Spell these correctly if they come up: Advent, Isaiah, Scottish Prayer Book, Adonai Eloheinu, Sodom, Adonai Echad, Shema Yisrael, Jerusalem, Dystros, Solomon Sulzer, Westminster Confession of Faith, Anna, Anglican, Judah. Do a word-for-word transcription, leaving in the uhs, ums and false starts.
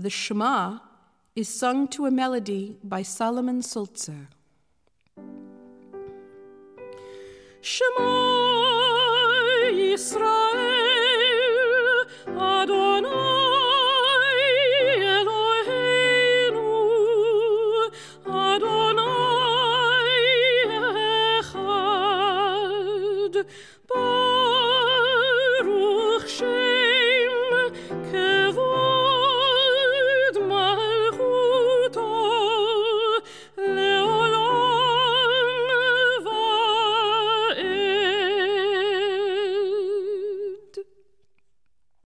The Shema is sung to a melody by Solomon Sulzer. Shema Yisrael, Adonai Eloheinu, Adonai Echad.